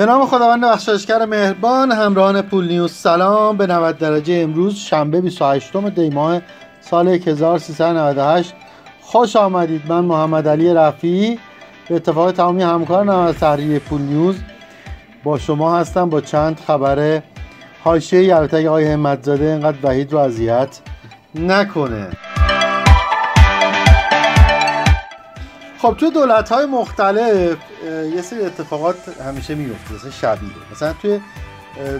به نام خداوند بخشایشگر مهربان. همراهان پول نیوز سلام. به 90 درجه امروز شنبه 28 دی ماه سال 1398 خوش آمدید. من محمد علی رفیعی به اتفاق تمامی همکاران از تحریه پول نیوز با شما هستم با چند خبر حاشیه‌ای. یارت آقای همت‌زاده اینقدر وحید رو اذیت نکنه. خب توی دولت‌های مختلف یه سری اتفاقات همیشه میفته، مثلا شبیه مثلا توی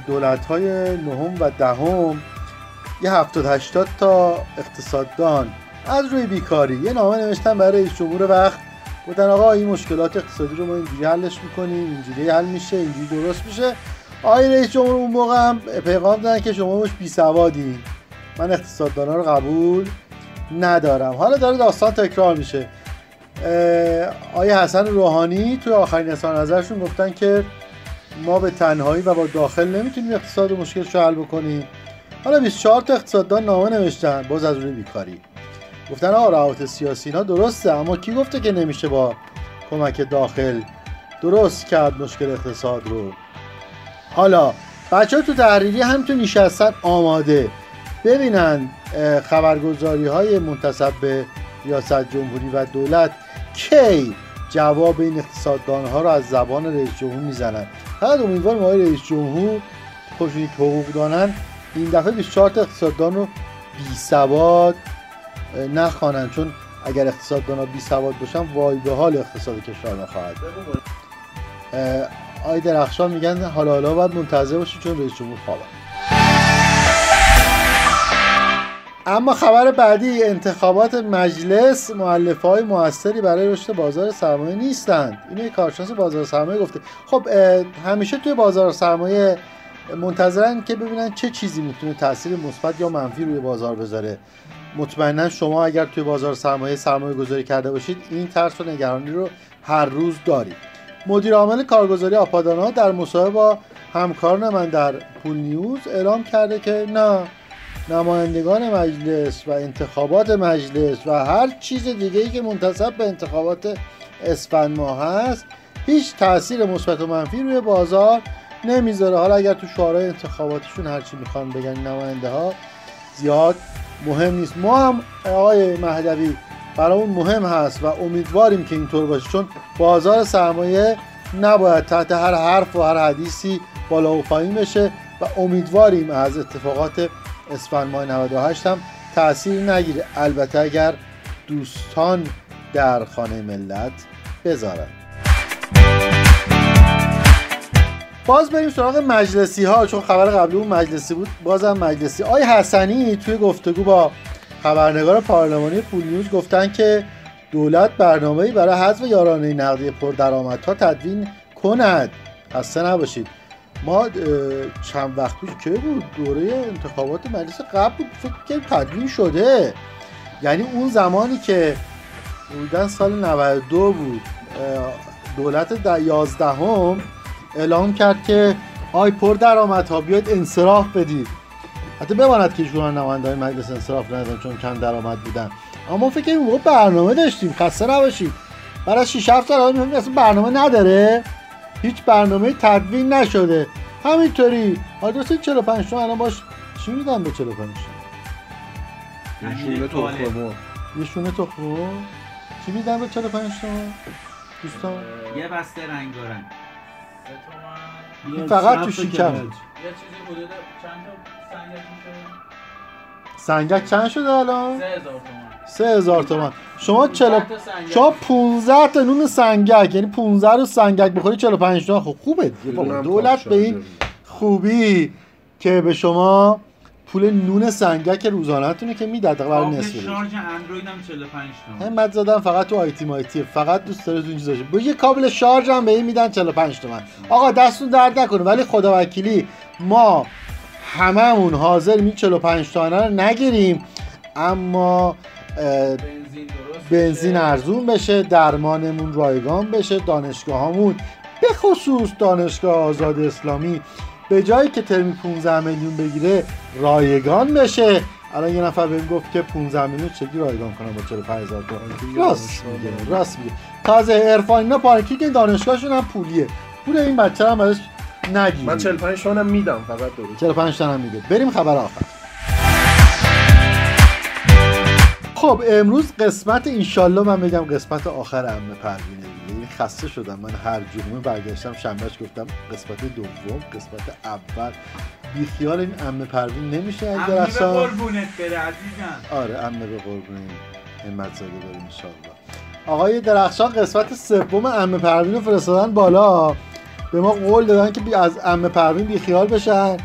دولت‌های نهم و دهم یه 70-80 تا اقتصاددان از روی بیکاری یه نامه نوشتن برای رئیس جمهور وقت، گفتن آقا این مشکلات اقتصادی رو ما اینجوری حلش می‌کنیم، اینجوری حل میشه، اینجوری درست میشه. آقای رئیس جمهور اون موقع هم پیغام دادن که شما مش بی‌سوادی، من اقتصاددانا رو قبول ندارم. حالا داره داستان تکرار میشه. آیه حسن روحانی توی آخرین اظهار نظرشون گفتن که ما به تنهایی و با داخل نمیتونیم اقتصاد و مشکلش رو حل بکنیم. حالا 24 تا اقتصاددان نامه نوشتن باز از روی بیکاری، گفتن آقا روابط سیاسی اینا درسته، اما کی گفته که نمیشه با کمک داخل درست کرد مشکل اقتصاد رو؟ حالا بچه‌ها تو تحریریه هم تو نشستن آماده ببینن خبرگزاری‌های منتسب به ریاست جمهوری و دولت کی جواب این اقتصاددان‌ها رو از زبان رئیس جمهور میزنن. حالا امیدوارم آقای رئیس جمهور خوشی که حقوق دانن این دفعه 24 تا اقتصاددان رو بی‌سواد نخوانن، چون اگر اقتصاددان‌ها بی‌سواد باشن وای به حال اقتصاد کشور نخواهد. آقای درخشان میگن حالا حالا باید منتظر باشید چون رئیس جمهور خوابه. اما خبر بعدی، انتخابات مجلس مؤلفه‌های موثری برای رشد بازار سرمایه نیستند. اینو یک کارشناس بازار سرمایه گفته. خب همیشه توی بازار سرمایه منتظرن که ببینن چه چیزی میتونه تاثیر مثبت یا منفی روی بازار بذاره. مطمئنا شما اگر توی بازار سرمایه گذاری کرده باشید این ترس و نگرانی رو هر روز دارید. مدیر عامل کارگزاری آپادانا در مصاحبه با همکاران من در پول نیوز اعلام کرده که نه، نمایندگان مجلس و انتخابات مجلس و هر چیز دیگه‌ای که منتسب به انتخابات اسفند ماه هست هیچ تاثیر مثبت و منفی روی بازار نمیذاره. حالا اگر تو شورای انتخاباتشون هر چی میخوان بگن نماینده‌ها زیاد مهم نیست. ما هم آقای مهدوی برامون مهم هست و امیدواریم که اینطور باشه، چون بازار سرمایه نباید تحت هر حرف و هر حدیثی بالا و پایین بشه و امیدواریم از اتفاقات اسفند ماه 98 هم تأثیر نگیره، البته اگر دوستان در خانه ملت بذارن. باز بریم سراغ مجلسی ها، چون خبر قبلی اون مجلسی بود، بازم مجلسی. آیه حسنی توی گفتگو با خبرنگار پارلمانی پول نیوز گفتن که دولت برنامه‌ای برای حذف یارانه نقدی پردرآمدها تدوین کند. خسته نباشید. ما چند وقت پیش که بود دوره انتخابات مجلس قبل بود فکر کنم تدوین شده، یعنی اون زمانی که بودن سال 92 بود دولت 11م اعلام کرد که آی پردرآمدها بیاید انصراف بدید. حتی بماند که ایشون نماینده‌های مجلس انصراف ندادن چون کم درآمد بودن، اما فکر کنم برنامه داشتیم. خسته نباشید. برای 6-7 سال میگن اصلا برنامه نداره، هیچ برنامه‌ای تدوین نشده. همینطوری آدرس 45 الان باش چی میدن به 45 نشونه تخمو چی میدن به 45 دوستان؟ یه بسته رنگارنگ فقط تو شکم. یه چیزی حدود چند سنگک چند شده الان؟ 3000 تومان. شما 15 تا نون سنگک، یعنی 15 رو سنگک بخوری 45 تومان. خب خوبه دیگه. دولت به این خوبی که به شما پول نون سنگک روزانه‌تونه که میده تقریبا نصف. شارژ اندروید هم 45 تومان. همت زدن فقط تو آیتی، فقط دوست داره اون چیزاشه. با یه کابل شارژ هم به این میدن 45 تومان. آقا دستون درد نکنه، ولی خداوکیلی ما هممون حاضر می 45 تومانه رو نگیریم، اما بنزین ارزون بشه، درمانمون رایگان بشه، دانشگاهامون به خصوص دانشگاه آزاد اسلامی به جایی که ترمی 15 میلیون بگیره رایگان بشه. الان یه نفر بهم گفت که 15 میلیون چجوری رایگان کنم با 45000 تومان؟ راست میگه. تازه عرفان اینا پارکینگ دانشگاهشون هم پولیه. پول این بچه هم ازش نگیری. من 45 تونم میدم فقط درست. 45 تونم میده. بریم خبر آخر. خب امروز قسمت انشالله من میگم قسمت آخر عمه پروینه دیگه. خسته شدم من هر جمعه برگشتم شنبهش گفتم قسمت دوم قسمت اول بی خیال این عمه پروین نمیشه اگه درخشان. عمه به قربونت بره عزیزم. آره عمه به قربون همت زاده بریم انشالله. آقای درخشان قسمت سوم عمه پروین رو فرستادن بالا، به ما قول دادن که از عمه پروین بی خیال بشن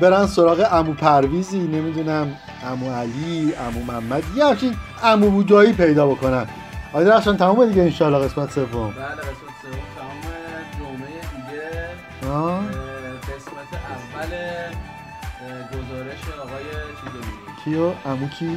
برن سراغ عمو پرویزی، نمیدونم عمو علی، عمو محمد، یه همچین عمو بودایی پیدا بکنن. آقای درخشان تمام دیگه انشالله قسمت سوم. بله قسمت سوم تمام جمعه دیگه. قسمت اول گزارش آقای کیو عمو کی؟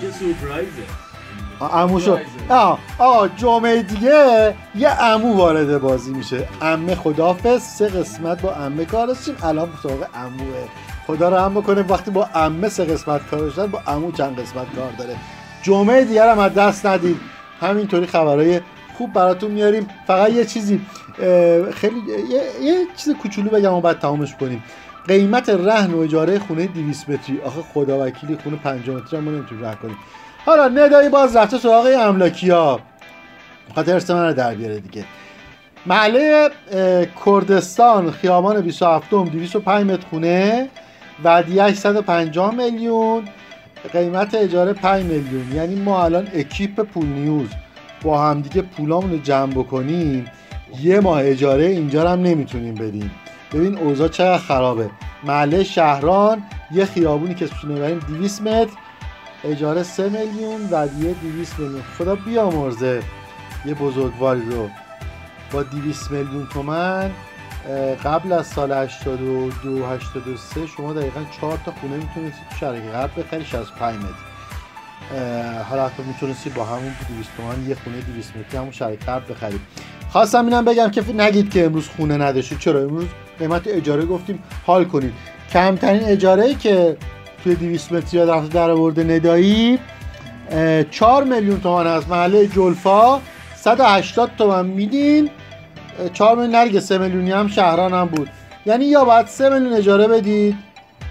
دیگه سورپرایزه. عمو شو. جمعه دیگه یه عمو وارد بازی میشه. عمه خدافظ، سه قسمت با عمه کار هستیم، الان سراغ عموه. خدا رو هم بکنه وقتی با عمه سه قسمت کار داشتن با عمو چند قسمت کار داره. جمعه دیگر هم از دست ندید، همینطوری خبرای خوب براتون میاریم. فقط یه چیزی خیلی یه چیز کوچولو بگم و بعد تمامش کنیم. قیمت رهن و اجاره خونه 200 متری، آخه خدا وکیلی خونه 50 متری هم نمیتونیم رهن کنیم. حالا ندایی باز رفته سراغ املاکیا، خاطر ارث من رو در بیاره دیگه. محله کردستان خیابان 27 205 متر خونه، ودیعش 150 میلیون، قیمت اجاره 5 میلیون. یعنی ما الان اکیپ پول نیوز با همدیگه پولامون رو جمع بکنیم یه ماه اجاره اینجا هم نمیتونیم بدیم. ببین اوضاع چقدر خرابه. محله شهران یه خیابونی که سوتون بریم 200 متر اجاره 3 میلیون، ودیعه 200 میلیون. خدا بیامرزه یه بزرگواری رو با 200 میلیون تومن. قبل از سال 82 83 شما دقیقاً 4 تا خونه میتونید تو شرق غرب بخرید 65 متر. حالا حتی میتونید با همون 200 تومن یه خونه 200 متری همون شرق غرب بخرید. خواستم اینم بگم که نگید که امروز خونه نداشتید. چرا؟ امروز قیمت اجاره گفتیم، حال کنید. کمترین اجاره‌ای که توی 200 متری رفته در آورده ندایی 4 میلیون تومان از محله جلفا 180 تومن میدین. 4 میلیون نرگه 3 میلیونی هم شهران هم بود. یعنی یا باید 3 میلیون اجاره بدید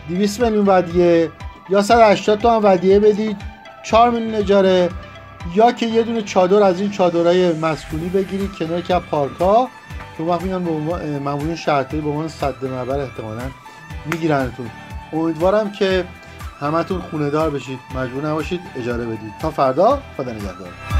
200 میلیون ودیعه، یا 180 تومن ودیعه بدید 4 میلیون اجاره، یا که یه دونه چادر از این چادرهای مسکونی بگیرید کنار که پارک‌ها، که وقت میان مامورین شهرداری به عنوان سد معبر احتمالاً میگیرنتون. امیدوارم که همتون خونه‌دار بشید، مجبور نباشید اجاره بدید. تا فردا، خدا نگهدار.